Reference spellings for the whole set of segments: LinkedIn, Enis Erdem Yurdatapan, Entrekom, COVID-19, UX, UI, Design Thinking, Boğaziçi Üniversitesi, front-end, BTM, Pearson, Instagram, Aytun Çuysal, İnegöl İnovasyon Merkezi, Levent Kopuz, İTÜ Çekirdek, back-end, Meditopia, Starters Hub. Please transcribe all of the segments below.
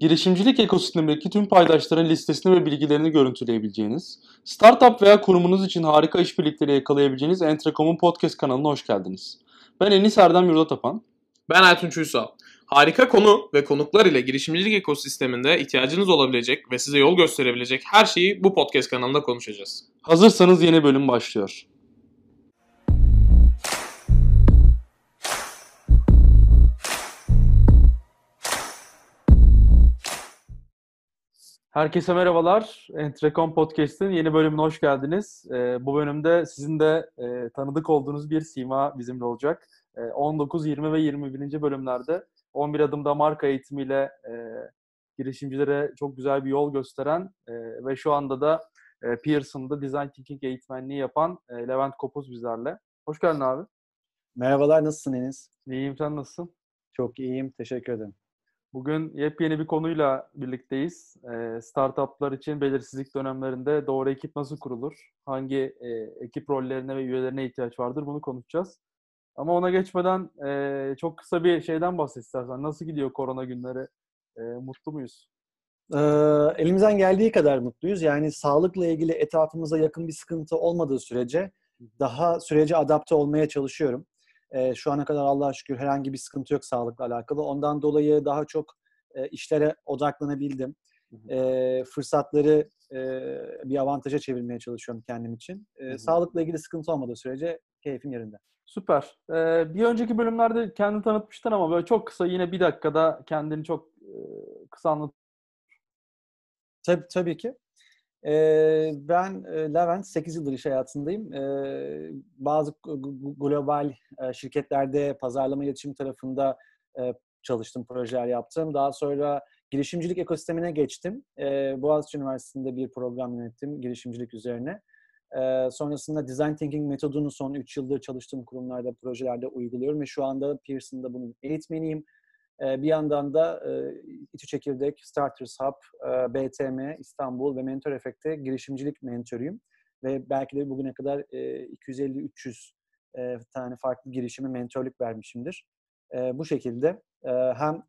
girişimcilik ekosistemindeki tüm paydaşların listesini ve bilgilerini görüntüleyebileceğiniz, startup veya kurumunuz için harika işbirlikleri yakalayabileceğiniz Entrekom'un podcast kanalına hoş geldiniz. Ben Enis Erdem Yurdatapan. Ben Aytun Çuysal. Harika konu ve konuklar ile girişimcilik ekosisteminde ihtiyacınız olabilecek ve size yol gösterebilecek her şeyi bu podcast kanalında konuşacağız. Hazırsanız yeni bölüm başlıyor. Herkese merhabalar. Entrekom Podcast'in yeni bölümüne hoş geldiniz. Bu bölümde sizin de tanıdık olduğunuz bir sima bizimle olacak. 19, 20 ve 21. bölümlerde 11 adımda marka eğitimiyle girişimcilere çok güzel bir yol gösteren ve şu anda da Pearson'da Design Thinking eğitmenliği yapan Levent Kopuz bizlerle. Hoş geldin abi. Merhabalar, nasılsın Enis? İyiyim, sen nasılsın? Çok iyiyim, teşekkür ederim. Bugün yepyeni bir konuyla birlikteyiz. Startuplar için belirsizlik dönemlerinde doğru ekip nasıl kurulur? Hangi ekip rollerine ve üyelerine ihtiyaç vardır? Bunu konuşacağız. Ama ona geçmeden çok kısa bir şeyden bahset istersen. Nasıl gidiyor korona günleri? Mutlu muyuz? Elimizden geldiği kadar mutluyuz. Yani sağlıkla ilgili etrafımıza yakın bir sıkıntı olmadığı sürece daha sürece adapte olmaya çalışıyorum. Şu ana kadar Allah'a şükür herhangi bir sıkıntı yok sağlıkla alakalı. Ondan dolayı daha çok işlere odaklanabildim. Fırsatları bir avantaja çevirmeye çalışıyorum kendim için. Sağlıkla ilgili sıkıntı olmadığı sürece keyfim yerinde. Süper. Bir önceki bölümlerde kendini tanıtmıştın ama böyle çok kısa, yine bir dakikada kendini çok kısa anlat. Tabii ki. Ben Levent, 8 yıldır iş hayatındayım. Bazı global şirketlerde pazarlama iletişim tarafında çalıştım, projeler yaptım. Daha sonra girişimcilik ekosistemine geçtim. Boğaziçi Üniversitesi'nde bir program yönettim girişimcilik üzerine. Sonrasında Design Thinking metodunu son 3 yıldır çalıştığım kurumlarda, projelerde uyguluyorum ve şu anda Pearson'da bunun eğitmeniyim. Bir yandan da İTÜ Çekirdek, Starters Hub, BTM, İstanbul ve Mentor Efekt'te girişimcilik mentörüyüm. Ve belki de bugüne kadar 250-300 tane farklı girişime mentörlük vermişimdir. Bu şekilde hem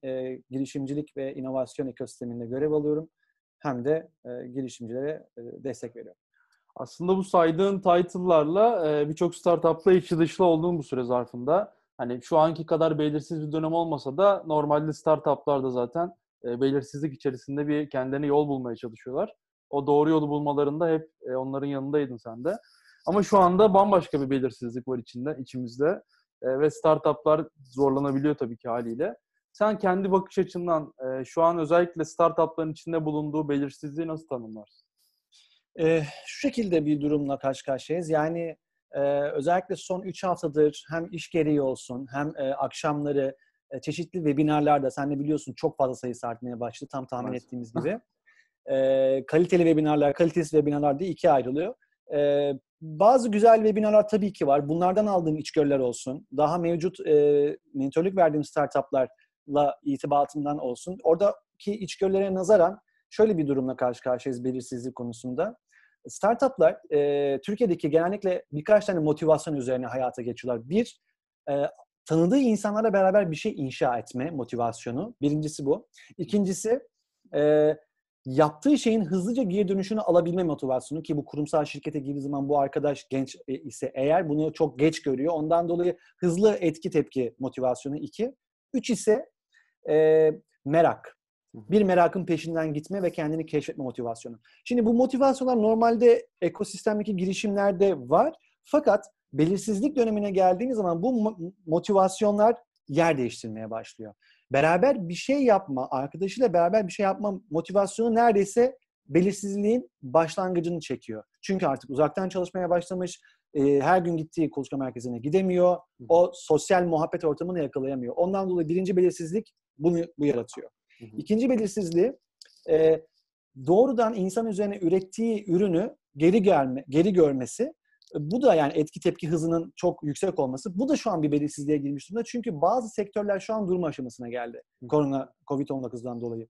girişimcilik ve inovasyon ekosisteminde görev alıyorum, hem de girişimcilere destek veriyorum. Aslında bu saydığın title'larla birçok startup'la içi dışlı olduğum bu süre zarfında. Hani şu anki kadar belirsiz bir dönem olmasa da normalde startup'lar da zaten belirsizlik içerisinde bir kendilerine yol bulmaya çalışıyorlar. O doğru yolu bulmalarında hep onların yanındaydın sen de. Ama şu anda bambaşka bir belirsizlik var içimizde ve startup'lar zorlanabiliyor tabii ki haliyle. Sen kendi bakış açından şu an özellikle startup'ların içinde bulunduğu belirsizliği nasıl tanımlarsın? Şu şekilde bir durumla karşı karşıyayız. Yani özellikle son 3 haftadır hem iş gereği olsun hem akşamları çeşitli webinarlarda, sen de biliyorsun, çok fazla sayısı artmaya başladı tam tahmin ettiğimiz gibi. Kaliteli webinarlar, kalitesiz webinarlar diye ikiye ayrılıyor. Bazı güzel webinarlar tabii ki var. Bunlardan aldığım içgörüler olsun. Daha mevcut mentorluk verdiğim startuplarla irtibatımdan olsun. Oradaki içgörülere nazaran şöyle bir durumla karşı karşıyayız belirsizlik konusunda. Startuplar Türkiye'deki genellikle birkaç tane motivasyon üzerine hayata geçiyorlar. Bir, tanıdığı insanlarla beraber bir şey inşa etme motivasyonu. Birincisi bu. İkincisi, yaptığı şeyin hızlıca geri dönüşünü alabilme motivasyonu. Ki bu kurumsal şirkete girdiği zaman bu arkadaş genç ise eğer bunu çok geç görüyor. Ondan dolayı hızlı etki tepki motivasyonu. 2. 3 ise merak. Bir merakın peşinden gitme ve kendini keşfetme motivasyonu. Şimdi bu motivasyonlar normalde ekosistemdeki girişimlerde var. Fakat belirsizlik dönemine geldiğiniz zaman bu motivasyonlar yer değiştirmeye başlıyor. Beraber bir şey yapma, arkadaşıyla beraber bir şey yapma motivasyonu neredeyse belirsizliğin başlangıcını çekiyor. Çünkü artık uzaktan çalışmaya başlamış, her gün gittiği kuluçka merkezine gidemiyor, o sosyal muhabbet ortamını yakalayamıyor. Ondan dolayı birinci belirsizlik bunu yaratıyor. İkinci belirsizliği, doğrudan insan üzerine ürettiği ürünü geri görmesi. Bu da yani etki tepki hızının çok yüksek olması. Bu da şu an bir belirsizliğe girmiş durumda. Çünkü bazı sektörler şu an durma aşamasına geldi. Covid-19'dan dolayı.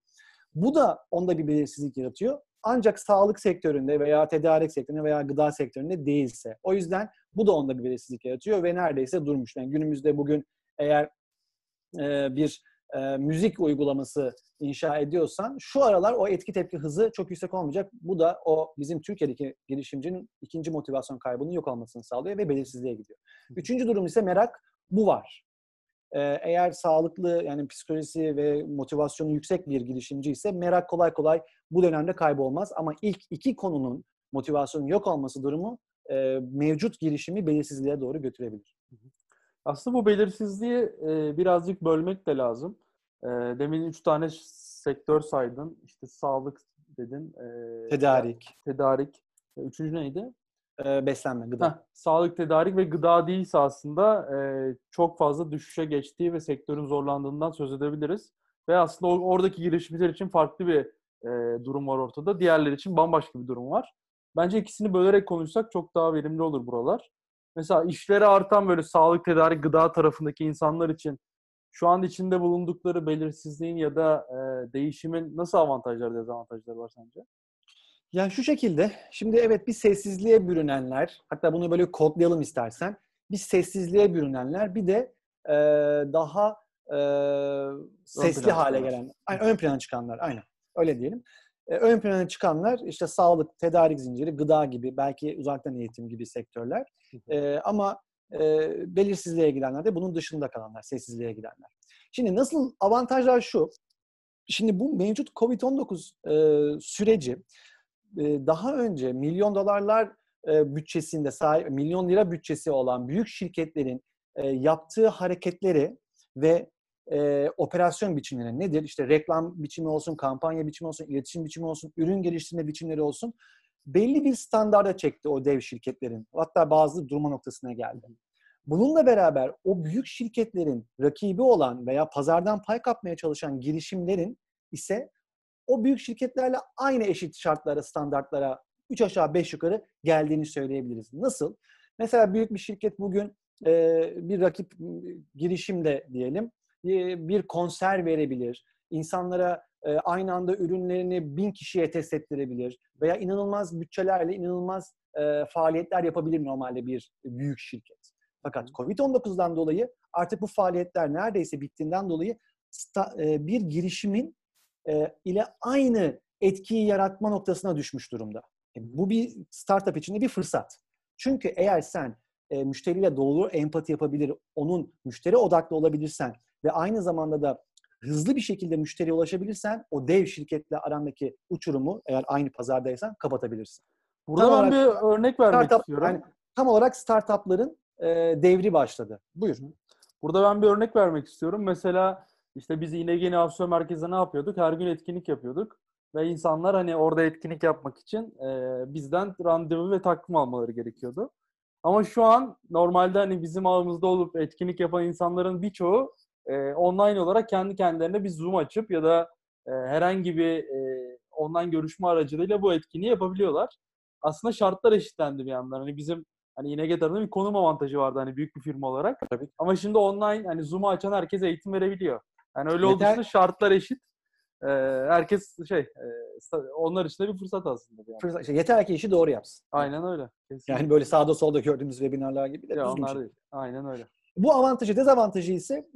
Bu da onda bir belirsizlik yaratıyor. Ancak sağlık sektöründe veya tedarik sektöründe veya gıda sektöründe değilse. O yüzden bu da onda bir belirsizlik yaratıyor ve neredeyse durmuş. Yani günümüzde bugün eğer bir müzik uygulaması inşa ediyorsan şu aralar o etki tepki hızı çok yüksek olmayacak. Bu da o bizim Türkiye'deki girişimcinin ikinci motivasyon kaybının yok olmasını sağlıyor ve belirsizliğe gidiyor. Üçüncü durum ise merak. Bu var. Eğer sağlıklı, yani psikolojisi ve motivasyonu yüksek bir girişimci ise merak kolay kolay bu dönemde kaybolmaz. Ama ilk iki konunun motivasyonun yok olması durumu mevcut girişimi belirsizliğe doğru götürebilir. Aslında bu belirsizliği birazcık bölmek de lazım. Demin 3 tane sektör saydın. İşte sağlık dedin. Tedarik. Üçüncü neydi? Beslenme, gıda. Sağlık, tedarik ve gıda değilse aslında çok fazla düşüşe geçtiği ve sektörün zorlandığından söz edebiliriz. Ve aslında oradaki girişimciler için farklı bir durum var ortada. Diğerleri için bambaşka bir durum var. Bence ikisini bölerek konuşsak çok daha verimli olur buralar. Mesela işleri artan böyle sağlık, tedarik, gıda tarafındaki insanlar için şu an içinde bulundukları belirsizliğin ya da değişimin nasıl avantajları, dezavantajları var sence? Yani şu şekilde, şimdi evet bir sessizliğe bürünenler, hatta bunu böyle kodlayalım istersen, bir sessizliğe bürünenler, bir de daha sesli hale gelen, ön plana çıkanlar, aynen öyle diyelim. Ön plana çıkanlar işte sağlık, tedarik zinciri, gıda gibi, belki uzaktan eğitim gibi sektörler. Ama belirsizliğe gidenler de bunun dışında kalanlar, sessizliğe gidenler. Şimdi nasıl avantajlar şu, şimdi bu mevcut COVID-19 süreci daha önce $1 milyon bütçesinde sahip, $1 milyon bütçesi olan büyük şirketlerin yaptığı hareketleri ve operasyon biçimleri nedir? İşte reklam biçimi olsun, kampanya biçimi olsun, iletişim biçimi olsun, ürün geliştirme biçimleri olsun. Belli bir standarda çekti o dev şirketlerin. Hatta bazı durma noktasına geldi. Bununla beraber o büyük şirketlerin rakibi olan veya pazardan pay kapmaya çalışan girişimlerin ise o büyük şirketlerle aynı eşit şartlara, standartlara 3 aşağı 5 yukarı geldiğini söyleyebiliriz. Nasıl? Mesela büyük bir şirket bugün bir rakip girişimle diyelim bir konser verebilir. İnsanlara aynı anda ürünlerini 1000 kişiye test ettirebilir. Veya inanılmaz bütçelerle inanılmaz faaliyetler yapabilir normalde bir büyük şirket. Fakat Covid-19'dan dolayı artık bu faaliyetler neredeyse bittiğinden dolayı bir girişimin ile aynı etkiyi yaratma noktasına düşmüş durumda. Bu bir startup için de bir fırsat. Çünkü eğer sen müşteriyle doğru empati yapabilir, onun müşteri odaklı olabilirsen ve aynı zamanda da hızlı bir şekilde müşteriye ulaşabilirsen o dev şirketle arandaki uçurumu eğer aynı pazardaysan kapatabilirsin. Burada tam ben bir örnek vermek istiyorum. Yani, tam olarak startupların devri başladı. Buyur. Burada ben bir örnek vermek istiyorum. Mesela İşte biz İnegöl İnovasyon Merkezi'nde ne yapıyorduk? Her gün etkinlik yapıyorduk. Ve insanlar hani orada etkinlik yapmak için bizden randevu ve takvim almaları gerekiyordu. Ama şu an normalde hani bizim ağımızda olup etkinlik yapan insanların birçoğu online olarak kendi kendilerine bir Zoom açıp ya da herhangi bir online görüşme aracılığıyla bu etkinliği yapabiliyorlar. Aslında şartlar eşitlendi bir yandan. Hani bizim İnegöl tarafında bir konum avantajı vardı hani büyük bir firma olarak. Tabii. Ama şimdi online hani Zoom'u açan herkes eğitim verebiliyor. Yani öyle olduğunda şartlar eşit. Herkes onlar için de bir fırsat aslında. Yani. Fırsat, yeter ki işi doğru yapsın. Aynen öyle. Kesinlikle. Yani böyle sağda solda gördüğümüz webinarlar gibi de. Onlar değil. Aynen öyle. Bu avantajı, dezavantajı ise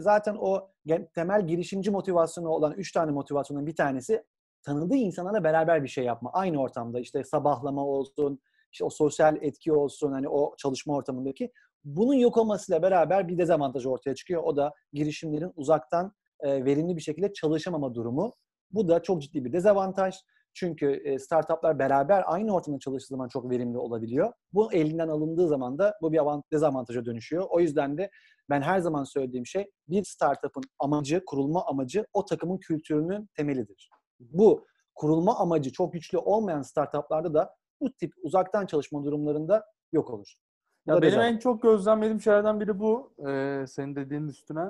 zaten o temel girişimci motivasyonu olan 3 tane motivasyonun bir tanesi tanıdığı insanlarla beraber bir şey yapma. Aynı ortamda işte sabahlama olsun, işte o sosyal etki olsun, hani o çalışma ortamındaki. Bunun yok olmasıyla beraber bir dezavantaj ortaya çıkıyor. O da girişimlerin uzaktan verimli bir şekilde çalışamama durumu. Bu da çok ciddi bir dezavantaj. Çünkü startuplar beraber aynı ortamda çalıştığı zaman çok verimli olabiliyor. Bu elinden alındığı zaman da bu bir dezavantaja dönüşüyor. O yüzden de ben her zaman söylediğim şey bir startup'ın amacı, kurulma amacı o takımın kültürünün temelidir. Bu kurulma amacı çok güçlü olmayan startuplarda da bu tip uzaktan çalışma durumlarında yok olur. Ya benim en çok gözlemlediğim şeylerden biri bu. Senin dediğin üstüne.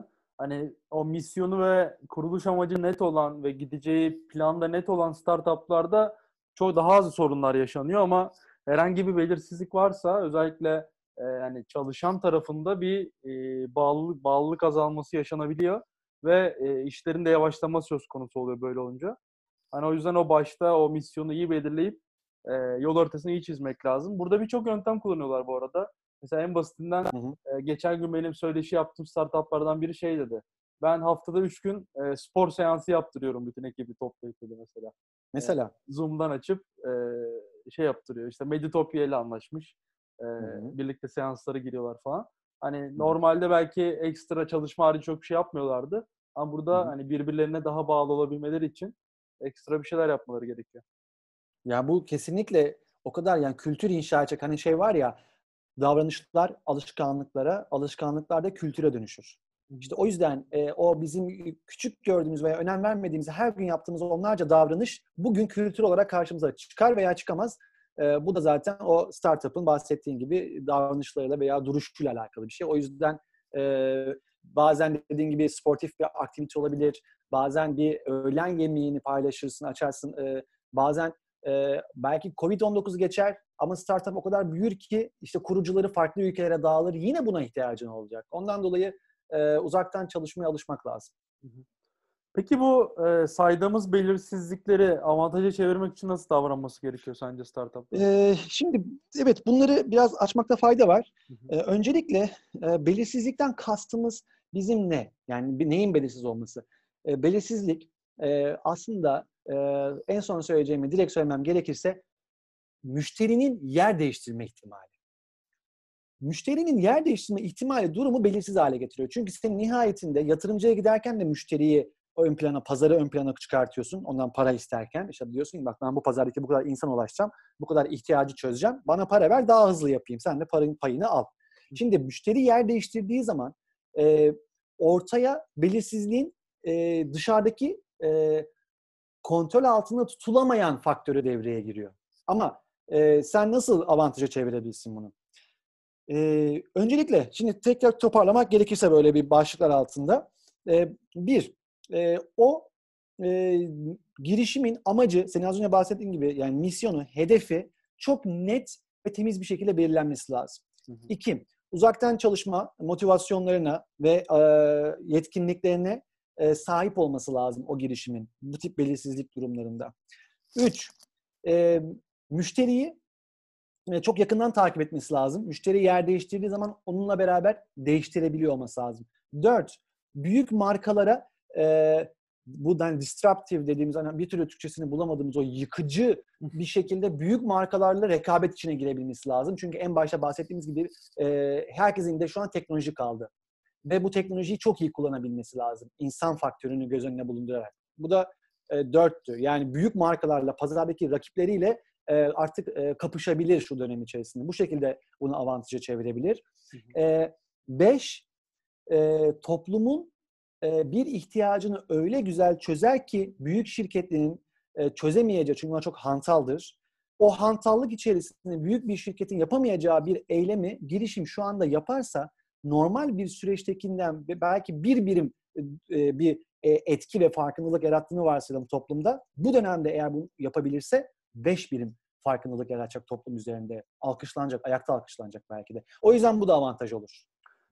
Hani o misyonu ve kuruluş amacı net olan ve gideceği planda net olan startuplarda çok daha az sorunlar yaşanıyor ama herhangi bir belirsizlik varsa özellikle yani çalışan tarafında bir bağlılık azalması yaşanabiliyor ve işlerin de yavaşlaması söz konusu oluyor böyle olunca. Hani o yüzden o başta o misyonu iyi belirleyip yol haritasını iyi çizmek lazım. Burada birçok yöntem kullanıyorlar bu arada. Mesela en basitinden geçen gün benim söyleşi yaptığım startuplardan biri şey dedi. ben haftada 3 gün spor seansı yaptırıyorum bütün ekibi toplayıp mesela. Mesela? Zoom'dan açıp şey yaptırıyor. İşte Meditopia ile anlaşmış. Birlikte seanslara giriyorlar falan. Hani normalde belki ekstra çalışma harici çok bir şey yapmıyorlardı. Ama burada hani birbirlerine daha bağlı olabilmeleri için ekstra bir şeyler yapmaları gerekiyor. Ya bu kesinlikle o kadar yani kültür inşa edecek. Hani şey var ya, davranışlar alışkanlıklara, alışkanlıklar da kültüre dönüşür. İşte o yüzden o bizim küçük gördüğümüz veya önem vermediğimiz her gün yaptığımız onlarca davranış bugün kültür olarak karşımıza çıkar veya çıkamaz. Bu da zaten o startup'ın bahsettiğin gibi davranışlarıyla veya duruşuyla alakalı bir şey. O yüzden bazen dediğin gibi sportif bir aktivite olabilir. Bazen bir öğlen yemeğini paylaşırsın, açarsın. Bazen belki COVID-19 geçer ama startup o kadar büyür ki işte kurucuları farklı ülkelere dağılır. Yine buna ihtiyacın olacak. Ondan dolayı uzaktan çalışmaya alışmak lazım. Peki bu saydığımız belirsizlikleri avantaja çevirmek için nasıl davranması gerekiyor sence startup'ta? Şimdi evet, bunları biraz açmakta fayda var. Öncelikle belirsizlikten kastımız bizim ne? Yani neyin belirsiz olması? Belirsizlik aslında en son söyleyeceğimi direkt söylemem gerekirse müşterinin yer değiştirme ihtimali. Müşterinin yer değiştirme ihtimali durumu belirsiz hale getiriyor. Çünkü sen nihayetinde yatırımcıya giderken de müşteriyi ön plana, pazarı ön plana çıkartıyorsun. Ondan para isterken işte diyorsun ki bak ben bu pazardaki bu kadar insan ulaşacağım. Bu kadar ihtiyacı çözeceğim. Bana para ver, daha hızlı yapayım. Sen de paranın payını al. Şimdi müşteri yer değiştirdiği zaman ortaya belirsizliğin dışarıdaki kontrol altında tutulamayan faktörü devreye giriyor. Ama sen nasıl avantaja çevirebilirsin bunu? Öncelikle şimdi tekrar toparlamak gerekirse böyle bir başlıklar altında. Bir, girişimin amacı, senin az önce bahsettiğin gibi yani misyonu, hedefi çok net ve temiz bir şekilde belirlenmesi lazım. İki, uzaktan çalışma motivasyonlarına ve yetkinliklerine sahip olması lazım o girişimin bu tip belirsizlik durumlarında. Üç, müşteriyi çok yakından takip etmesi lazım. Müşteri yer değiştirdiği zaman onunla beraber değiştirebiliyor olması lazım. 4. Büyük markalara buradan disruptive dediğimiz, hani bir türlü Türkçesini bulamadığımız o yıkıcı bir şekilde büyük markalarla rekabet içine girebilmesi lazım. Çünkü en başta bahsettiğimiz gibi herkesin de şu an teknoloji kaldı. Ve bu teknolojiyi çok iyi kullanabilmesi lazım. İnsan faktörünü göz önüne bulundurarak. Bu da 4'tü. Yani büyük markalarla, pazardaki rakipleriyle artık kapışabilir şu dönem içerisinde. Bu şekilde bunu avantaja çevirebilir. 5. Toplumun bir ihtiyacını öyle güzel çözer ki büyük şirketlerin çözemeyeceği, çünkü bunlar çok hantaldır. O hantallık içerisinde büyük bir şirketin yapamayacağı bir eylemi girişim şu anda yaparsa normal bir süreçtekinden belki bir birim bir etki ve farkındalık yarattığını varsayalım toplumda. Bu dönemde eğer bunu yapabilirse 5 birim farkındalık yaratacak toplum üzerinde. Alkışlanacak, ayakta alkışlanacak belki de. O yüzden bu da avantaj olur.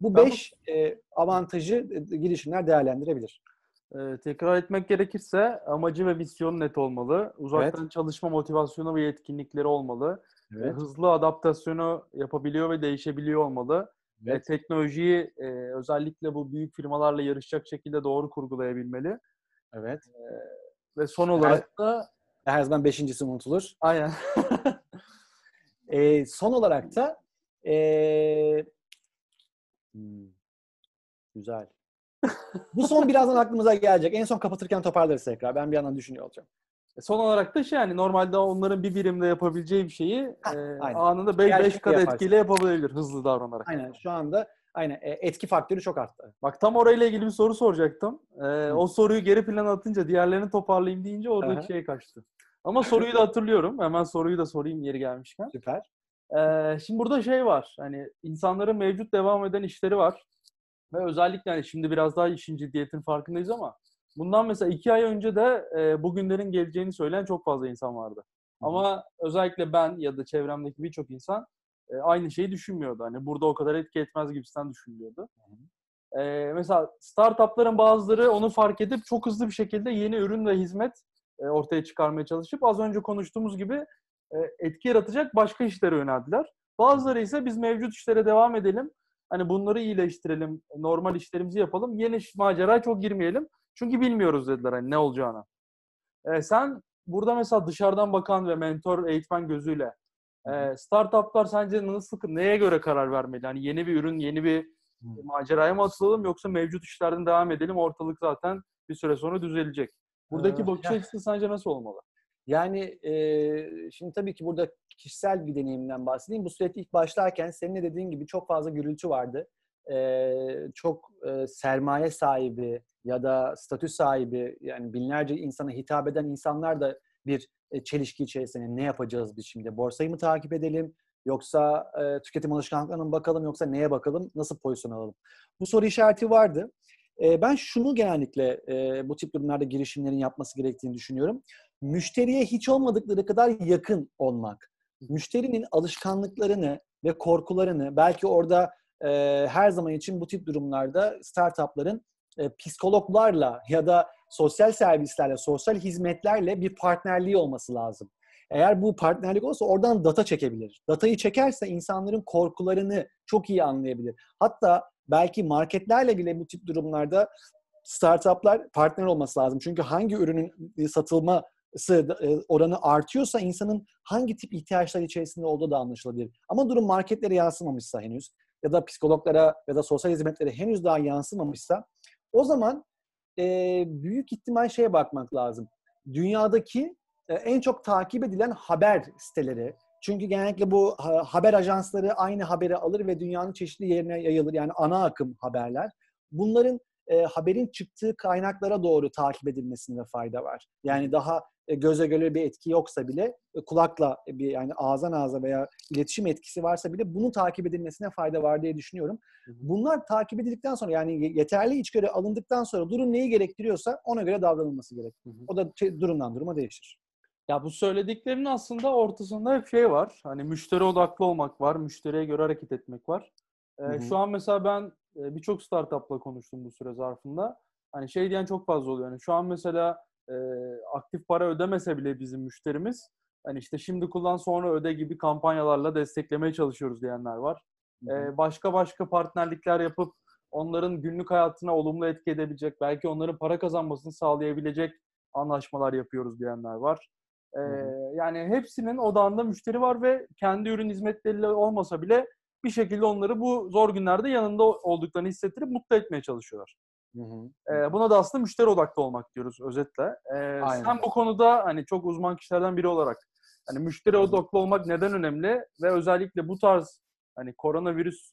Bu 5 avantajı girişimler değerlendirebilir. Tekrar etmek gerekirse amacı ve misyon net olmalı. Uzaktan çalışma motivasyonu ve yetkinlikleri olmalı. Hızlı adaptasyonu yapabiliyor ve değişebiliyor olmalı. Teknolojiyi özellikle bu büyük firmalarla yarışacak şekilde doğru kurgulayabilmeli. Ve son olarak da her zaman 5.'si unutulur. Aynen. Son olarak da güzel. Bu son birazdan aklımıza gelecek. En son kapatırken toparlarız tekrar. Ben bir yandan düşünüyor olacağım. Son olarak da şey, yani normalde onların bir birimde yapabileceği bir şeyi anında 5 kat etkiyle yapabilir hızlı davranarak. Aynen. Şu anda aynen etki faktörü çok arttı. Bak tam orayla ilgili bir soru soracaktım. O soruyu geri plana atınca, diğerlerini toparlayayım deyince oradaki şeye kaçtı. Ama soruyu da hatırlıyorum. Hemen soruyu da sorayım yeri gelmişken. Süper. Şimdi burada şey var. Hani insanların mevcut devam eden işleri var. Ve özellikle hani şimdi biraz daha işin ciddiyetin farkındayız ama bundan mesela 2 ay önce de bugünlerin geleceğini söyleyen çok fazla insan vardı. Ama özellikle ben ya da çevremdeki birçok insan aynı şeyi düşünmüyordu. Hani burada o kadar etki etmez gibisinden düşünülüyordu. Mesela startupların bazıları onu fark edip çok hızlı bir şekilde yeni ürün ve hizmet ortaya çıkarmaya çalışıp az önce konuştuğumuz gibi etki yaratacak başka işlere yöneldiler. Bazıları ise biz mevcut işlere devam edelim. Hani bunları iyileştirelim, normal işlerimizi yapalım, yeni maceraya çok girmeyelim. Çünkü bilmiyoruz dediler hani ne olacağını. Sen burada mesela dışarıdan bakan ve mentor eğitmen gözüyle startuplar sence nasıl, neye göre karar vermeli? Hani yeni bir ürün, yeni bir maceraya mı atılalım yoksa mevcut işlerden devam edelim? Ortalık zaten bir süre sonra düzelecek. Buradaki bakış açısı sence nasıl olmalı? Yani şimdi tabii ki burada kişisel bir deneyimden bahsedeyim. Bu süreç ilk başlarken senin de dediğin gibi çok fazla gürültü vardı. Çok sermaye sahibi ya da statü sahibi, yani binlerce insana hitap eden insanlar da bir çelişki içerisinde. Ne yapacağız biz şimdi? Borsayı mı takip edelim? Yoksa tüketim alışkanlıklarına mı bakalım? Yoksa neye bakalım? Nasıl pozisyon alalım? Bu soru işareti vardı. Ben şunu genellikle bu tip durumlarda girişimlerin yapması gerektiğini düşünüyorum. Müşteriye hiç olmadıkları kadar yakın olmak. Müşterinin alışkanlıklarını ve korkularını, belki orada her zaman için bu tip durumlarda startupların psikologlarla ya da sosyal servislerle, sosyal hizmetlerle bir partnerliği olması lazım. Eğer bu partnerlik olsa oradan data çekebilir. Datayı çekerse insanların korkularını çok iyi anlayabilir. Hatta belki marketlerle bile bu tip durumlarda startuplar partner olması lazım. Çünkü hangi ürünün satılması oranı artıyorsa insanın hangi tip ihtiyaçlar içerisinde olduğu da anlaşılabilir. Ama durum marketlere yansımamışsa henüz ya da psikologlara ya da sosyal hizmetlere henüz daha yansımamışsa o zaman büyük ihtimal şeye bakmak lazım. Dünyadaki en çok takip edilen haber siteleri. Çünkü genellikle bu haber ajansları aynı haberi alır ve dünyanın çeşitli yerine yayılır. Yani ana akım haberler. Bunların haberin çıktığı kaynaklara doğru takip edilmesinde fayda var. Yani daha göze göre bir etki yoksa bile kulakla bir, yani ağızdan ağza veya iletişim etkisi varsa bile bunun takip edilmesine fayda var diye düşünüyorum. Bunlar takip edildikten sonra, yani yeterli içgörü alındıktan sonra durum neyi gerektiriyorsa ona göre davranılması gerekir. O da durumdan duruma değişir. Ya bu söylediklerinin aslında ortasında bir şey var. Hani müşteri odaklı olmak var, müşteriye göre hareket etmek var. Şu an mesela ben birçok startup'la konuştum bu süre zarfında. Hani şey diyen çok fazla oluyor. Yani şu an mesela aktif para ödemese bile bizim müşterimiz, hani işte şimdi kullan sonra öde gibi kampanyalarla desteklemeye çalışıyoruz diyenler var. Başka partnerlikler yapıp onların günlük hayatına olumlu etki edebilecek, belki onların para kazanmasını sağlayabilecek anlaşmalar yapıyoruz diyenler var. Yani hepsinin odağında müşteri var ve kendi ürün hizmetleriyle olmasa bile bir şekilde onları bu zor günlerde yanında olduklarını hissettirip mutlu etmeye çalışıyorlar. Buna da aslında müşteri odaklı olmak diyoruz özetle. Sen bu konuda hani çok uzman kişilerden biri olarak hani müşteri odaklı olmak neden önemli ve özellikle bu tarz hani koronavirüs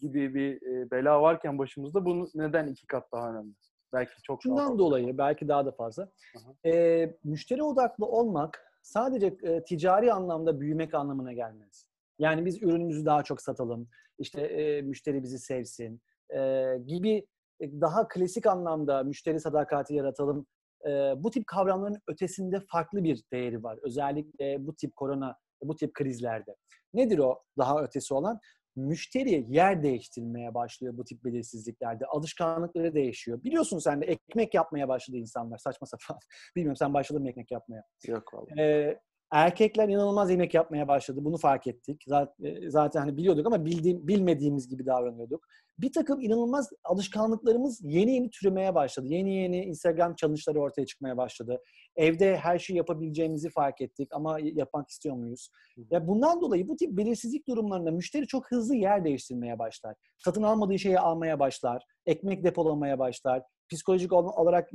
gibi bir bela varken başımızda bunu neden iki kat daha önemli? Belki çok şundan dolayı, belki daha da fazla. Müşteri odaklı olmak sadece ticari anlamda büyümek anlamına gelmez. Yani biz ürünümüzü daha çok satalım, işte müşteri bizi sevsin gibi daha klasik anlamda müşteri sadakati yaratalım. Bu tip kavramların ötesinde farklı bir değeri var. Özellikle bu tip korona, bu tip krizlerde. Nedir o daha ötesi olan? Müşteri yer değiştirmeye başlıyor bu tip belirsizliklerde. Alışkanlıkları değişiyor. Biliyorsun sen de ekmek yapmaya başladı insanlar. Saçma sapan. Bilmiyorum, sen başladın mı ekmek yapmaya? Yok vallahi. Erkekler inanılmaz yemek yapmaya başladı. Bunu fark ettik. Zaten hani biliyorduk ama bilmediğimiz gibi davranıyorduk. Bir takım inanılmaz alışkanlıklarımız yeni yeni türemeye başladı. Yeni Instagram challenge'ları ortaya çıkmaya başladı. Evde her şeyi yapabileceğimizi fark ettik ama yapmak istiyor muyuz? Ya bundan dolayı bu tip belirsizlik durumlarında müşteri çok hızlı yer değiştirmeye başlar. Satın almadığı şeyi almaya başlar. Ekmek depolamaya başlar. Psikolojik olarak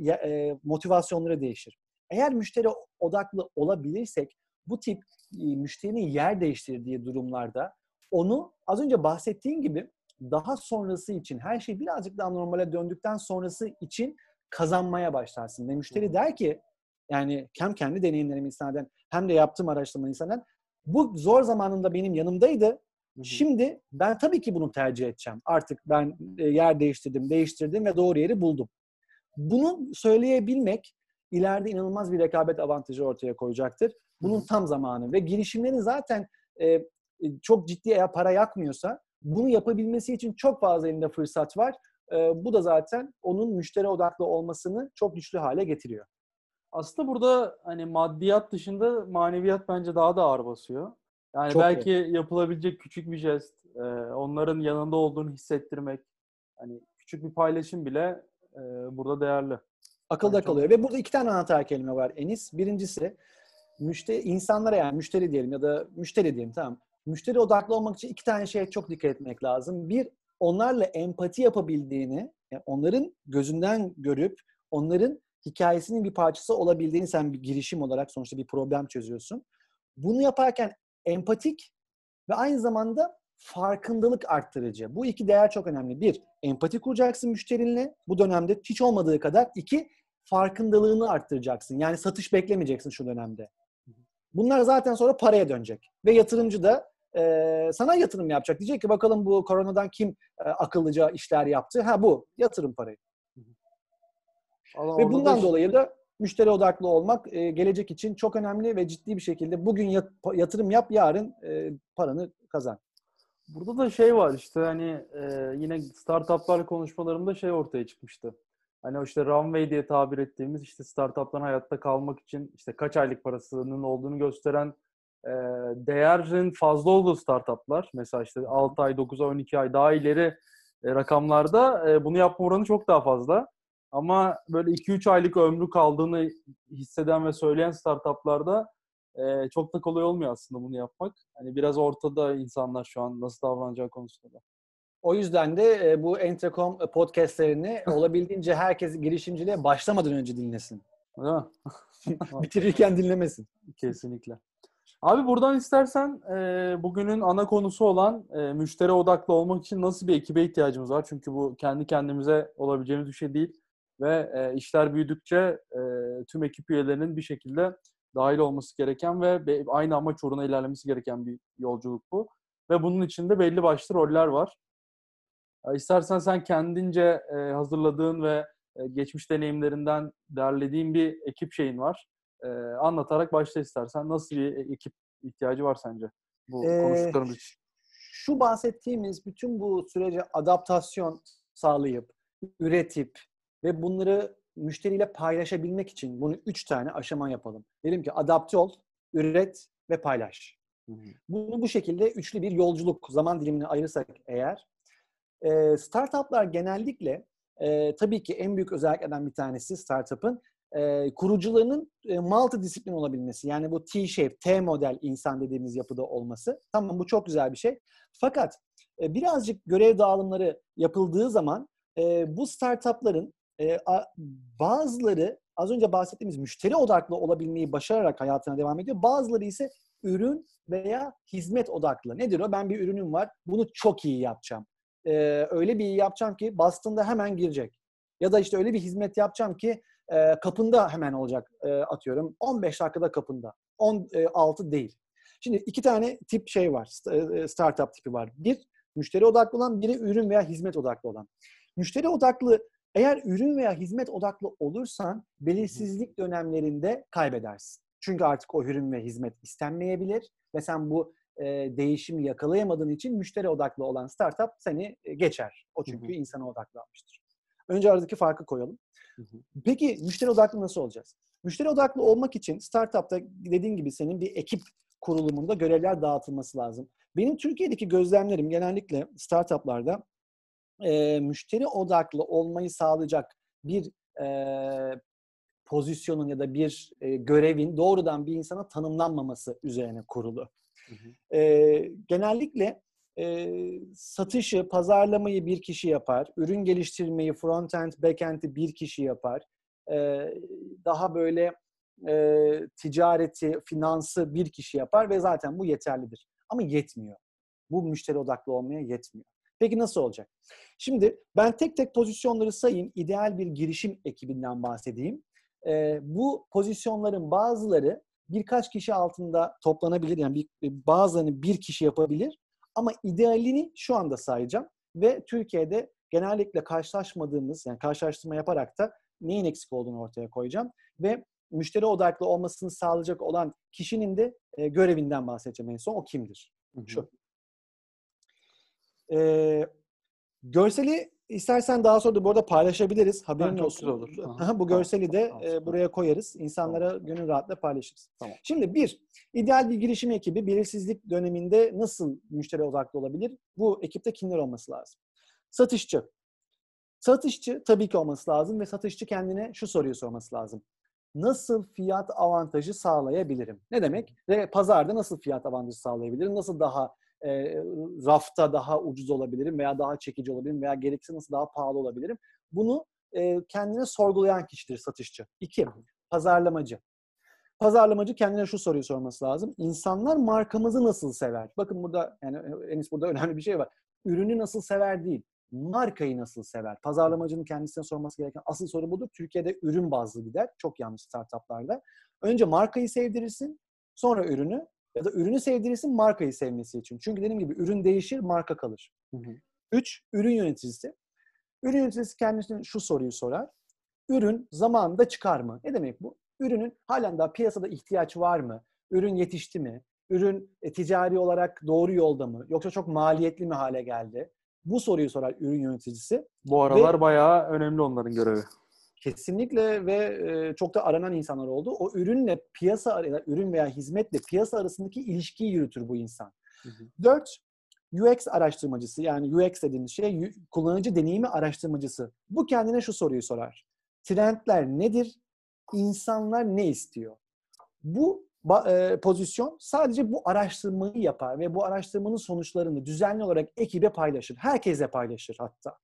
motivasyonları değişir. Eğer müşteri odaklı olabilirsek bu tip müşterinin yer değiştirdiği durumlarda onu az önce bahsettiğim gibi daha sonrası için, her şey birazcık daha normale döndükten sonrası için kazanmaya başlarsın. Ve müşteri der ki, yani hem kendi deneyimlerimi istinaden hem de yaptığım araştırma istinaden, bu zor zamanında benim yanımdaydı. Şimdi ben tabii ki bunu tercih edeceğim. Artık ben yer değiştirdim ve doğru yeri buldum. Bunu söyleyebilmek ileride inanılmaz bir rekabet avantajı ortaya koyacaktır. Bunun tam zamanı ve girişimlerin zaten çok ciddi, eğer para yakmıyorsa bunu yapabilmesi için çok fazla elinde fırsat var. Bu da zaten onun müşteri odaklı olmasını çok güçlü hale getiriyor. Aslında burada hani maddiyat dışında maneviyat bence daha da ağır basıyor. Yani çok belki önemli. Yapılabilecek küçük bir jest, onların yanında olduğunu hissettirmek, hani küçük bir paylaşım bile burada değerli. Akılda yani kalıyor. Ve burada iki tane anahtar kelime var Enis. Birincisi müşteri, insanlara yani müşteri diyelim ya da müşteri diyelim, tamam. Müşteri odaklı olmak için iki tane şeye çok dikkat etmek lazım. Bir, onlarla empati yapabildiğini, yani onların gözünden görüp onların hikayesinin bir parçası olabildiğini, sen bir girişim olarak sonuçta bir problem çözüyorsun. Bunu yaparken empatik ve aynı zamanda farkındalık arttırıcı. Bu iki değer çok önemli. Bir, empati kuracaksın müşterinle bu dönemde hiç olmadığı kadar. İki, farkındalığını arttıracaksın. Yani satış beklemeyeceksin şu dönemde. Bunlar zaten sonra paraya dönecek. Ve yatırımcı da sana yatırım yapacak. Diyecek ki bakalım bu koronadan kim akıllıca işler yaptı? Ha bu, yatırım parayı. Allah, ve bundan dolayı da müşteri odaklı olmak gelecek için çok önemli ve ciddi bir şekilde bugün yatırım yap, yarın paranı kazan. Burada da şey var işte, hani yine startuplarla konuşmalarımda şey ortaya çıkmıştı. Hani işte runway diye tabir ettiğimiz işte startupların hayatta kalmak için işte kaç aylık parasının olduğunu gösteren değerin fazla olduğu startuplar. Mesela işte 6 ay, 9 ay, 12 ay daha ileri rakamlarda bunu yapma oranı çok daha fazla. Ama böyle 2-3 aylık ömrü kaldığını hisseden ve söyleyen startuplarda çok da kolay olmuyor aslında bunu yapmak. Hani biraz ortada insanlar şu an nasıl davranacağı konusunda. O yüzden de bu Entrekom podcastlerini olabildiğince herkes girişimciliğe başlamadan önce dinlesin. Değil mi? Bitirirken dinlemesin. Kesinlikle. Abi buradan istersen bugünün ana konusu olan müşteri odaklı olmak için nasıl bir ekibe ihtiyacımız var? Çünkü bu kendi kendimize olabileceğimiz bir şey değil. Ve işler büyüdükçe tüm ekip üyelerinin bir şekilde dahil olması gereken ve aynı amaç uğruna ilerlemesi gereken bir yolculuk bu. Ve bunun içinde belli başlı roller var. İstersen sen kendince hazırladığın ve geçmiş deneyimlerinden derlediğin bir ekip şeyin var. Anlatarak başla istersen. Nasıl bir ekip ihtiyacı var sence bu konuştuklarımız için? Şu bahsettiğimiz bütün bu sürece adaptasyon sağlayıp, üretip ve bunları müşteriyle paylaşabilmek için bunu 3 tane aşama yapalım. Diyelim ki adapte ol, üret ve paylaş. Bunu bu şekilde üçlü bir yolculuk zaman dilimini ayırırsak eğer, startuplar genellikle tabii ki en büyük özelliklerden bir tanesi startup'ın kurucularının multidisiplin olabilmesi. Yani bu T-shape, T model insan dediğimiz yapıda olması. Tamam, bu çok güzel bir şey. Fakat birazcık görev dağılımları yapıldığı zaman bu startupların bazıları az önce bahsettiğimiz müşteri odaklı olabilmeyi başararak hayatına devam ediyor. Bazıları ise ürün veya hizmet odaklı. Nedir o? Ben bir ürünüm var. Bunu çok iyi yapacağım. Öyle bir iyi yapacağım ki bastığında hemen girecek. Ya da işte öyle bir hizmet yapacağım ki kapında hemen olacak, atıyorum. 15 dakikada kapında. 16 değil. Şimdi iki tane tip şey var. Startup tipi var. Bir, müşteri odaklı olan. Biri ürün veya hizmet odaklı olan. Müşteri odaklı, eğer ürün veya hizmet odaklı olursan belirsizlik dönemlerinde kaybedersin. Çünkü artık o ürün ve hizmet istenmeyebilir ve sen bu değişimi yakalayamadığın için müşteri odaklı olan startup seni geçer. O çünkü insana odaklanmıştır. Önce aradaki farkı koyalım. Peki müşteri odaklı nasıl olacağız? Müşteri odaklı olmak için startupta dediğin gibi senin bir ekip kurulumunda görevler dağıtılması lazım. Benim Türkiye'deki gözlemlerim genellikle startuplarda müşteri odaklı olmayı sağlayacak bir pozisyonun ya da bir görevin doğrudan bir insana tanımlanmaması üzerine kurulu. Genellikle satışı, pazarlamayı bir kişi yapar. Ürün geliştirmeyi, front-end, back-end'i bir kişi yapar. Daha böyle ticareti, finansı bir kişi yapar ve zaten bu yeterlidir. Ama yetmiyor. Bu müşteri odaklı olmaya yetmiyor. Peki nasıl olacak? Şimdi ben tek tek pozisyonları sayayım. İdeal bir girişim ekibinden bahsedeyim. Bu pozisyonların bazıları birkaç kişi altında toplanabilir. Yani bazılarını bir kişi yapabilir. Ama idealini şu anda sayacağım. Ve Türkiye'de genellikle karşılaşmadığımız, yani karşılaştırma yaparak da neyin eksik olduğunu ortaya koyacağım. Ve müşteri odaklı olmasını sağlayacak olan kişinin de görevinden bahsedeceğim en son. O kimdir? Şu. Görseli İstersen daha sonra da bu arada paylaşabiliriz. Haberin olsun. Olur. Aha, bu görseli de buraya koyarız. İnsanlara gönül rahatla paylaşırız. Tamam. Şimdi bir, ideal bir girişim ekibi belirsizlik döneminde nasıl müşteri odaklı olabilir? Bu ekipte kimler olması lazım? Satışçı. Satışçı tabii ki olması lazım ve satışçı kendine şu soruyu sorması lazım. Nasıl fiyat avantajı sağlayabilirim? Ne demek? Ve pazarda nasıl fiyat avantajı sağlayabilirim? Nasıl daha rafta daha ucuz olabilirim veya daha çekici olabilirim veya gerekirse nasıl daha pahalı olabilirim? Bunu kendine sorgulayan kişidir satışçı. İki, pazarlamacı. Pazarlamacı kendine şu soruyu sorması lazım. İnsanlar markamızı nasıl sever? Bakın burada, yani Enis burada önemli bir şey var. Ürünü nasıl sever değil. Markayı nasıl sever? Pazarlamacının kendisine sorması gereken asıl soru budur. Türkiye'de ürün bazlı gider. Çok yanlış startuplarda. Önce markayı sevdirirsin, sonra ürünü ya da ürünü sevdirirsin markayı sevmesi için. Çünkü dediğim gibi ürün değişir, marka kalır. Hı hı. Üç, ürün yöneticisi. Ürün yöneticisi kendisine şu soruyu sorar. Ürün zamanında çıkar mı? Ne demek bu? Ürünün halen daha piyasada ihtiyaç var mı? Ürün yetişti mi? Ürün ticari olarak doğru yolda mı? Yoksa çok maliyetli mi hale geldi? Bu soruyu sorar ürün yöneticisi. Bu aralar ve bayağı önemli onların görevi. Kesinlikle ve çok da aranan insanlar oldu. O ürünle piyasa, ürün veya hizmetle piyasa arasındaki ilişkiyi yürütür bu insan. Hı hı. Dört, UX araştırmacısı, yani UX dediğimiz şey kullanıcı deneyimi araştırmacısı. Bu kendine şu soruyu sorar. Trendler nedir? İnsanlar ne istiyor? Bu pozisyon sadece bu araştırmayı yapar ve bu araştırmanın sonuçlarını düzenli olarak ekibe paylaşır. Herkese paylaşır hatta.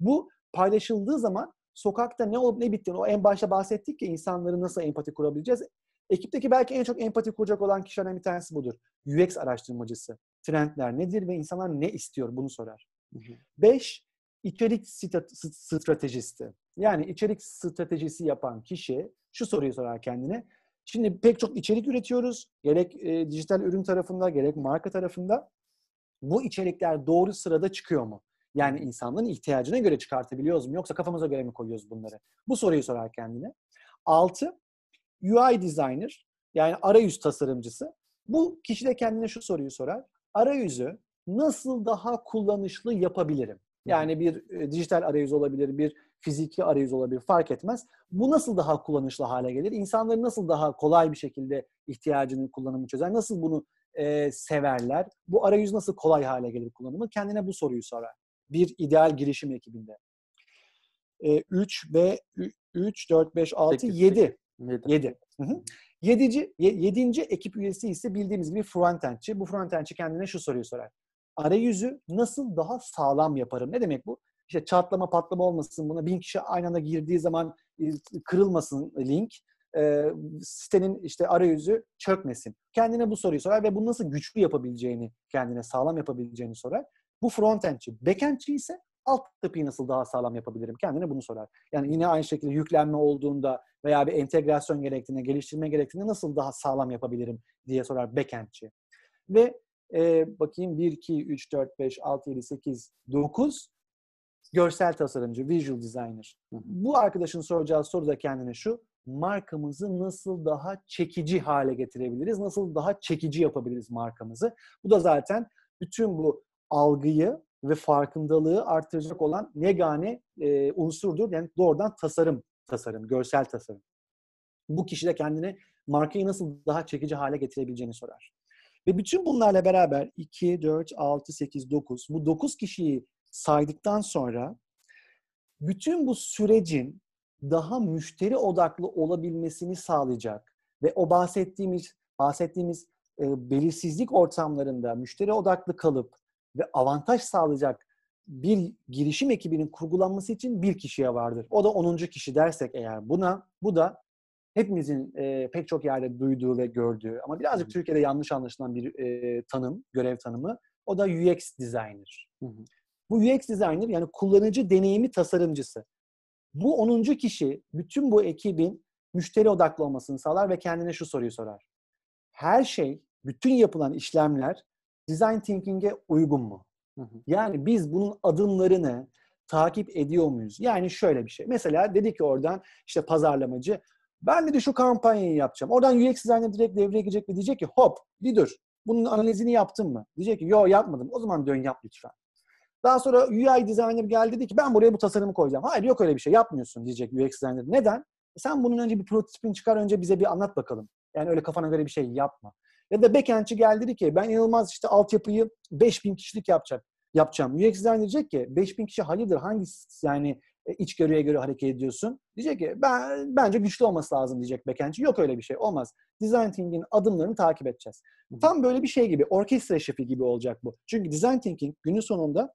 Bu paylaşıldığı zaman sokakta ne olup ne bittiğini, o en başta bahsettik ki insanları nasıl empati kurabileceğiz. Ekipteki belki en çok empati kuracak olan kişilerden bir tanesi budur. UX araştırmacısı. Trendler nedir ve insanlar ne istiyor? Bunu sorar. Hı hı. Beş, içerik stratejisti. Yani içerik stratejisi yapan kişi şu soruyu sorar kendine. Şimdi pek çok içerik üretiyoruz. Gerek dijital ürün tarafında, gerek marka tarafında. Bu içerikler doğru sırada çıkıyor mu? Yani insanların ihtiyacına göre çıkartabiliyoruz mu? Yoksa kafamıza göre mi koyuyoruz bunları? Bu soruyu sorar kendine. Altı, UI designer, yani arayüz tasarımcısı. Bu kişi de kendine şu soruyu sorar. Arayüzü nasıl daha kullanışlı yapabilirim? Yani bir dijital arayüz olabilir, bir fiziki arayüz olabilir, fark etmez. Bu nasıl daha kullanışlı hale gelir? İnsanların nasıl daha kolay bir şekilde ihtiyacını, kullanımını çözer? Nasıl bunu severler? Bu arayüz nasıl kolay hale gelir kullanımı? Kendine bu soruyu sorar. Bir ideal girişim ekibinde. 3, 4, 5, 6, 7. 7. 7. ekip üyesi ise bildiğimiz gibi front-endçi. Bu front-endçi kendine şu soruyu sorar. Arayüzü nasıl daha sağlam yaparım? Ne demek bu? İşte çatlama patlama olmasın, buna 1000 kişi aynı anda girdiği zaman kırılmasın link, sitenin işte arayüzü çökmesin. Kendine bu soruyu sorar ve bunu nasıl güçlü yapabileceğini, kendine sağlam yapabileceğini sorar. Bu front-endçi. Back-endçi ise alt yapıyı nasıl daha sağlam yapabilirim? Kendine bunu sorar. Yani yine aynı şekilde yüklenme olduğunda veya bir entegrasyon gerektiğinde, geliştirme gerektiğinde nasıl daha sağlam yapabilirim diye sorar back-endçi. Ve bakayım 1, 2, 3, 4, 5, 6, 7, 8, 9 görsel tasarımcı, visual designer. Bu arkadaşın soracağı soru da kendine şu. Markamızı nasıl daha çekici hale getirebiliriz? Nasıl daha çekici yapabiliriz markamızı? Bu da zaten bütün bu algıyı ve farkındalığı artıracak olan yegane unsurdur. Yani doğrudan tasarım, görsel tasarım. Bu kişi de kendine markayı nasıl daha çekici hale getirebileceğini sorar. Ve bütün bunlarla beraber 2, 4, 6, 8, 9 bu 9 kişiyi saydıktan sonra bütün bu sürecin daha müşteri odaklı olabilmesini sağlayacak ve o bahsettiğimiz belirsizlik ortamlarında müşteri odaklı kalıp ve avantaj sağlayacak bir girişim ekibinin kurgulanması için bir kişiye vardır. O da 10. kişi dersek eğer buna, bu da hepimizin pek çok yerde duyduğu ve gördüğü ama birazcık Türkiye'de yanlış anlaşılan bir tanım, görev tanımı. O da UX designer. Hı hı. Bu UX designer, yani kullanıcı deneyimi tasarımcısı. Bu 10. kişi bütün bu ekibin müşteri odaklı olmasını sağlar ve kendine şu soruyu sorar. Her şey, bütün yapılan işlemler Design Thinking'e uygun mu? Hı hı. Yani biz bunun adımlarını takip ediyor muyuz? Yani şöyle bir şey. Mesela dedi ki oradan işte pazarlamacı, ben dedi şu kampanyayı yapacağım. Oradan UX designer direkt devreye girecek ve diyecek ki hop bir dur. Bunun analizini yaptın mı? Diyecek ki yo yapmadım. O zaman dön yap lütfen. Daha sonra UI designer geldi dedi ki ben buraya bu tasarımı koyacağım. Hayır yok öyle bir şey yapmıyorsun diyecek UX designer. Neden? Sen bunun önce bir prototipini çıkar, önce bize bir anlat bakalım. Yani öyle kafana göre bir şey yapma. Ya da backendçi geldi dedi ki ben inanılmaz işte altyapıyı 5000 kişilik yapacağım. UX designer diyecek ki 5000 kişi hayırdır, hangi yani içgörüye göre hareket ediyorsun? Diyecek ki bence güçlü olması lazım diyecek backendçi. Yok öyle bir şey, olmaz. Design Thinking'in adımlarını takip edeceğiz. Tam böyle bir şey gibi, orkestra şefi gibi olacak bu. Çünkü Design Thinking günün sonunda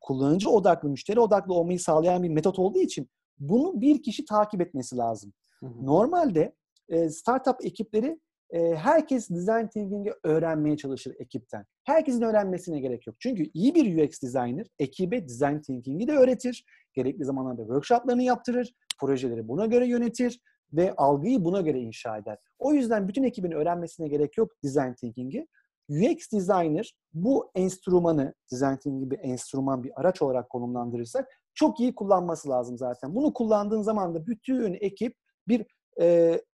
kullanıcı odaklı, müşteri odaklı olmayı sağlayan bir metot olduğu için bunu bir kişi takip etmesi lazım. Hı hı. Normalde startup ekipleri herkes Design Thinking'i öğrenmeye çalışır ekipten. Herkesin öğrenmesine gerek yok. Çünkü iyi bir UX designer ekibe Design Thinking'i de öğretir. Gerekli zamanlarda workshoplarını yaptırır. Projeleri buna göre yönetir. Ve algıyı buna göre inşa eder. O yüzden bütün ekibin öğrenmesine gerek yok Design Thinking'i. UX designer bu enstrümanı, Design Thinking gibi enstrüman, bir araç olarak konumlandırırsak çok iyi kullanması lazım zaten. Bunu kullandığın zaman da bütün ekip bir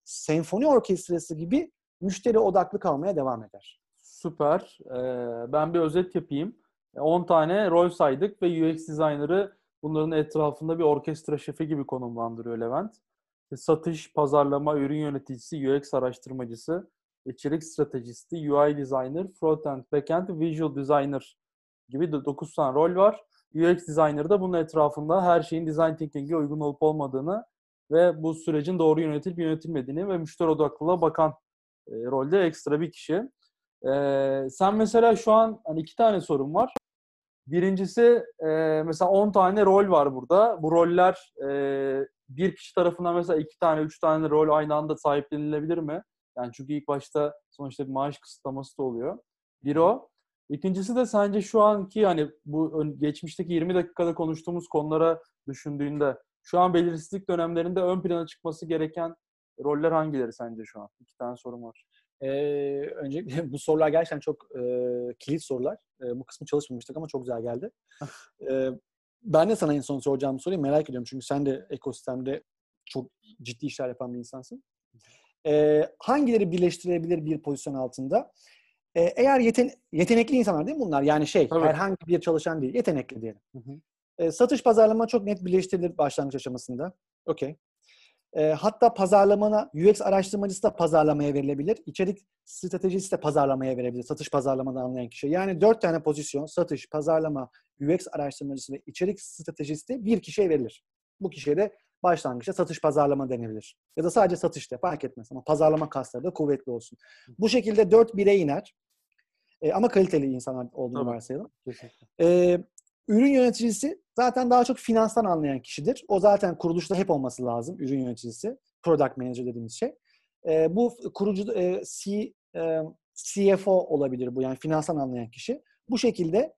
senfoni orkestrası gibi müşteri odaklı kalmaya devam eder. Süper. Ben bir özet yapayım. 10 tane rol saydık ve UX designer'ı bunların etrafında bir orkestra şefi gibi konumlandırıyor Levent. Satış, pazarlama, ürün yöneticisi, UX araştırmacısı, içerik stratejisti, UI designer, front-end, back-end, visual designer gibi 9 tane rol var. UX designer da bunun etrafında her şeyin design thinking'e uygun olup olmadığını ve bu sürecin doğru yönetilip yönetilmediğini ve müşteri odaklılığa bakan rolde ekstra bir kişi. Sen mesela şu an hani 2 tane sorun var. Birincisi mesela 10 tane rol var burada. Bu roller bir kişi tarafından mesela 2 tane, 3 tane rol aynı anda sahiplenilebilir mi? Yani çünkü ilk başta sonuçta bir maaş kısıtlaması da oluyor. Bir o. İkincisi de sence şu anki hani bu geçmişteki 20 dakikada konuştuğumuz konulara düşündüğünde şu an belirsizlik dönemlerinde ön plana çıkması gereken roller hangileri sence şu an? 2 tane sorum var. Öncelikle bu sorular gerçekten çok kilit sorular. Bu kısmı çalışmamıştık ama çok güzel geldi. Ben de sana en son soracağım soruyu merak ediyorum. Çünkü sen de ekosistemde çok ciddi işler yapan bir insansın. Hangileri birleştirebilir bir pozisyon altında? Eğer yetenekli insanlar değil mi bunlar? Yani tabii. Herhangi bir çalışan değil. Yetenekli diyelim. Hı hı. Satış pazarlama çok net birleştirilir başlangıç aşamasında. Okey. Hatta pazarlamana, UX araştırmacısı da pazarlamaya verilebilir. İçerik stratejisi de pazarlamaya verebilir. Satış pazarlamadan anlayan kişi. Yani 4 tane pozisyon, satış, pazarlama, UX araştırmacısı ve içerik stratejisi bir kişiye verilir. Bu kişiye de başlangıçta satış pazarlama denilir. Ya da sadece satışta fark etmez ama pazarlama kasları da kuvvetli olsun. Bu şekilde 4 bireye iner. Ama kaliteli insanlar olduğunu varsayalım. Ürün yöneticisi zaten daha çok finanstan anlayan kişidir. O zaten kuruluşta hep olması lazım ürün yöneticisi. Product manager dediğimiz şey. Bu kurucu CFO olabilir bu, yani finanstan anlayan kişi. Bu şekilde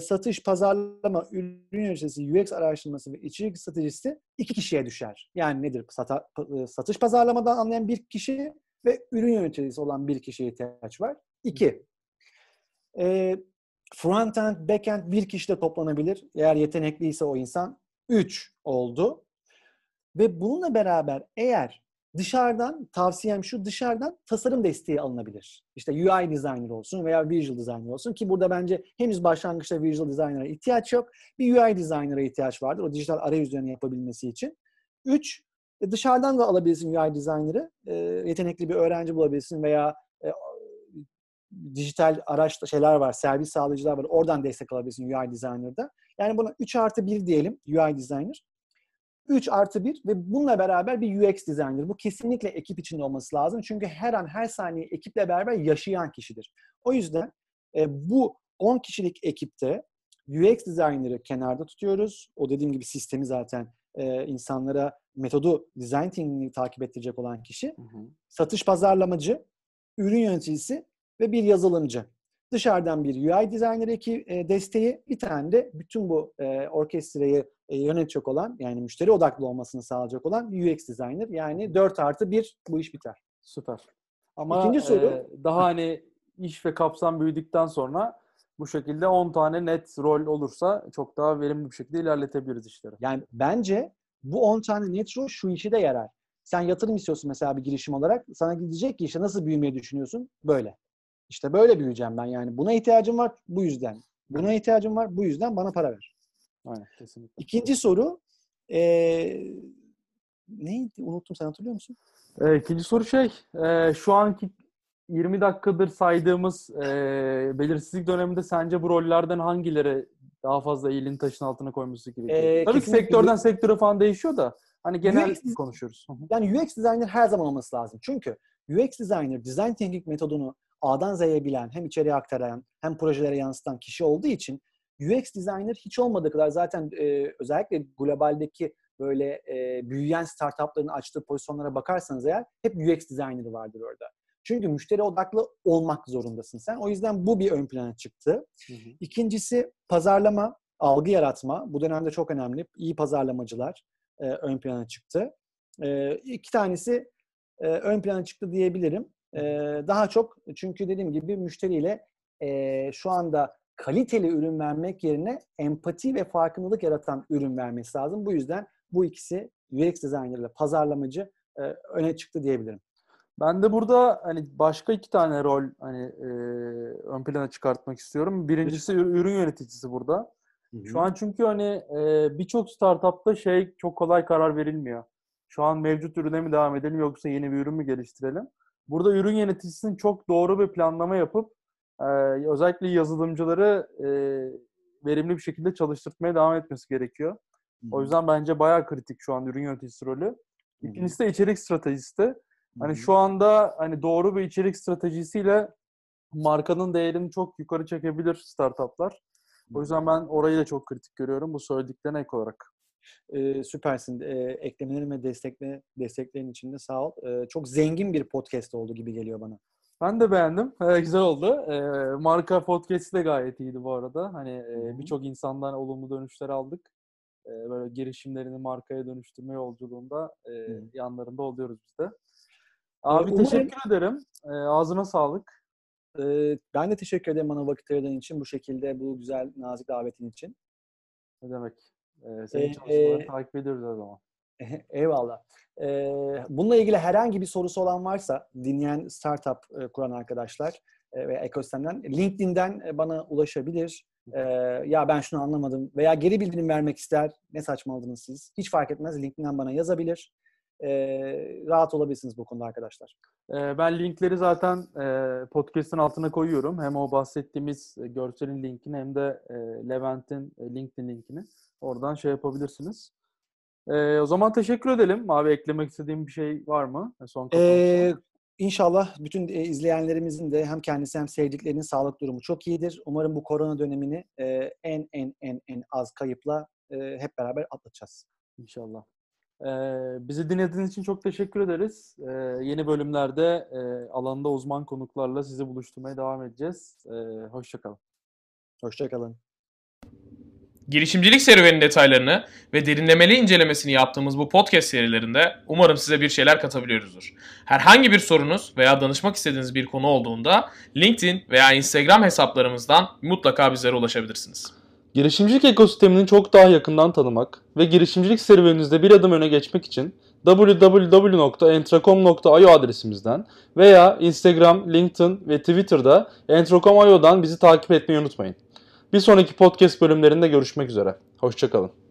satış, pazarlama, ürün yöneticisi, UX araştırması ve içerik stratejisi 2 kişiye düşer. Yani nedir? Satış pazarlamadan anlayan bir kişi ve ürün yöneticisi olan bir kişiye ihtiyaç var. 2. Front-end, back-end bir kişide toplanabilir. Eğer yetenekliyse o insan. 3 oldu. Ve bununla beraber eğer dışarıdan, tavsiyem şu, dışarıdan tasarım desteği alınabilir. İşte UI designer olsun veya visual designer olsun ki burada bence henüz başlangıçta visual designer'a ihtiyaç yok. Bir UI designer'a ihtiyaç vardır. O dijital arayüzlerini yapabilmesi için. 3, dışarıdan da alabilirsin UI designer'ı. Yetenekli bir öğrenci bulabilirsin veya dijital araç şeyler var, servis sağlayıcılar var. Oradan destek alabilirsin UI designer'da. Yani buna 3+1 diyelim UI designer. 3+1 ve bununla beraber bir UX designer. Bu kesinlikle ekip içinde olması lazım. Çünkü her an, her saniye ekiple beraber yaşayan kişidir. O yüzden bu 10 kişilik ekipte UX designer'ı kenarda tutuyoruz. O dediğim gibi sistemi zaten insanlara, metodu, design thinking'i takip ettirecek olan kişi. Hı hı. Satış pazarlamacı, ürün yöneticisi ve bir yazılımcı. Dışarıdan bir UI designer desteği, bir tane de bütün bu orkestrayı yönetecek olan, yani müşteri odaklı olmasını sağlayacak olan UX designer. Yani 4+1 bu iş biter. Süper. Ama ikinci soru. Daha hani iş ve kapsam büyüdükten sonra bu şekilde 10 tane net rol olursa çok daha verimli bir şekilde ilerletebiliriz işleri. Yani bence bu 10 tane net rol şu işe de yarar. Sen yatırım istiyorsun mesela bir girişim olarak. Sana gidecek ki işte nasıl büyümeyi düşünüyorsun? Böyle. İşte böyle büyüyeceğim ben, yani buna ihtiyacım var bu yüzden. Buna ihtiyacım var. Bu yüzden bana para ver. Aynen, kesinlikle. İkinci soru neydi? Unuttum. Sen hatırlıyor musun? İkinci soru şu anki 20 dakikadır saydığımız belirsizlik döneminde sence bu rollerden hangileri daha fazla eğilini taşın altına koyması gerekiyor? Tabii ki sektörden sektöre falan değişiyor da hani genel UX, konuşuyoruz. Yani UX designer her zaman olması lazım. Çünkü UX designer design thinking metodunu A'dan Z'ye bilen, hem içeriye aktaran hem projelere yansıtan kişi olduğu için UX designer hiç olmadığı kadar zaten özellikle globaldeki böyle büyüyen startupların açtığı pozisyonlara bakarsanız eğer hep UX designer vardır orada. Çünkü müşteri odaklı olmak zorundasın sen. O yüzden bu bir ön plana çıktı. Hı hı. İkincisi pazarlama, algı yaratma. Bu dönemde çok önemli. İyi pazarlamacılar ön plana çıktı. İki tanesi ön plana çıktı diyebilirim. Daha çok çünkü dediğim gibi müşteriyle şu anda kaliteli ürün vermek yerine empati ve farkındalık yaratan ürün vermesi lazım. Bu yüzden bu ikisi UX designer ile pazarlamacı öne çıktı diyebilirim. Ben de burada hani başka iki tane rol hani ön plana çıkartmak istiyorum. Birincisi ürün yöneticisi burada. Hı-hı. Şu an çünkü hani birçok startupta çok kolay karar verilmiyor. Şu an mevcut ürüne mi devam edelim yoksa yeni bir ürün mü geliştirelim? Burada ürün yöneticisinin çok doğru bir planlama yapıp özellikle yazılımcıları verimli bir şekilde çalıştırmaya devam etmesi gerekiyor. Hı-hı. O yüzden bence bayağı kritik şu an ürün yöneticisi rolü. İkincisi de içerik stratejisti. Hani şu anda hani doğru bir içerik stratejisiyle markanın değerini çok yukarı çekebilir startuplar. O yüzden ben orayı da çok kritik görüyorum bu söylediklerine ek olarak. Süpersin. Eklemelerin ve desteklerin için de sağ ol. Çok zengin bir podcast oldu gibi geliyor bana. Ben de beğendim. Güzel oldu. Marka podcast'i de gayet iyiydi bu arada. Hani birçok insandan olumlu dönüşler aldık. Böyle girişimlerini markaya dönüştürme yolculuğunda yanlarında oluyoruz biz de. Abi teşekkür ederim. Ağzına sağlık. Ben de teşekkür ederim bana vakit ayırdığın için. Bu şekilde bu güzel nazik davetin için. Ne demek. Senin çalışmalarını takip ediyoruz o zaman. Eyvallah. Bununla ilgili herhangi bir sorusu olan varsa dinleyen startup kuran arkadaşlar veya ekosistemden LinkedIn'den bana ulaşabilir. Ya ben şunu anlamadım veya geri bildirim vermek ister. Ne saçmaladınız siz? Hiç fark etmez. LinkedIn'den bana yazabilir. Rahat olabilirsiniz bu konuda arkadaşlar. Ben linkleri zaten podcast'ın altına koyuyorum. Hem o bahsettiğimiz görselin linkini hem de Levent'in LinkedIn linkini. Oradan yapabilirsiniz. O zaman teşekkür edelim. Abi eklemek istediğim bir şey var mı? İnşallah bütün izleyenlerimizin de hem kendisi hem sevdiklerinin sağlık durumu çok iyidir. Umarım bu korona dönemini en az kayıpla hep beraber atlatacağız. İnşallah. Bizi dinlediğiniz için çok teşekkür ederiz. Yeni bölümlerde alanda uzman konuklarla sizi buluşturmaya devam edeceğiz. Hoşçakalın. Hoşçakalın. Girişimcilik serüveninin detaylarını ve derinlemeli incelemesini yaptığımız bu podcast serilerinde umarım size bir şeyler katabiliyoruzdur. Herhangi bir sorunuz veya danışmak istediğiniz bir konu olduğunda LinkedIn veya Instagram hesaplarımızdan mutlaka bizlere ulaşabilirsiniz. Girişimcilik ekosistemini çok daha yakından tanımak ve girişimcilik serüveninizde bir adım öne geçmek için www.entrekom.io adresimizden veya Instagram, LinkedIn ve Twitter'da entrekom.io'dan bizi takip etmeyi unutmayın. Bir sonraki podcast bölümlerinde görüşmek üzere. Hoşça kalın.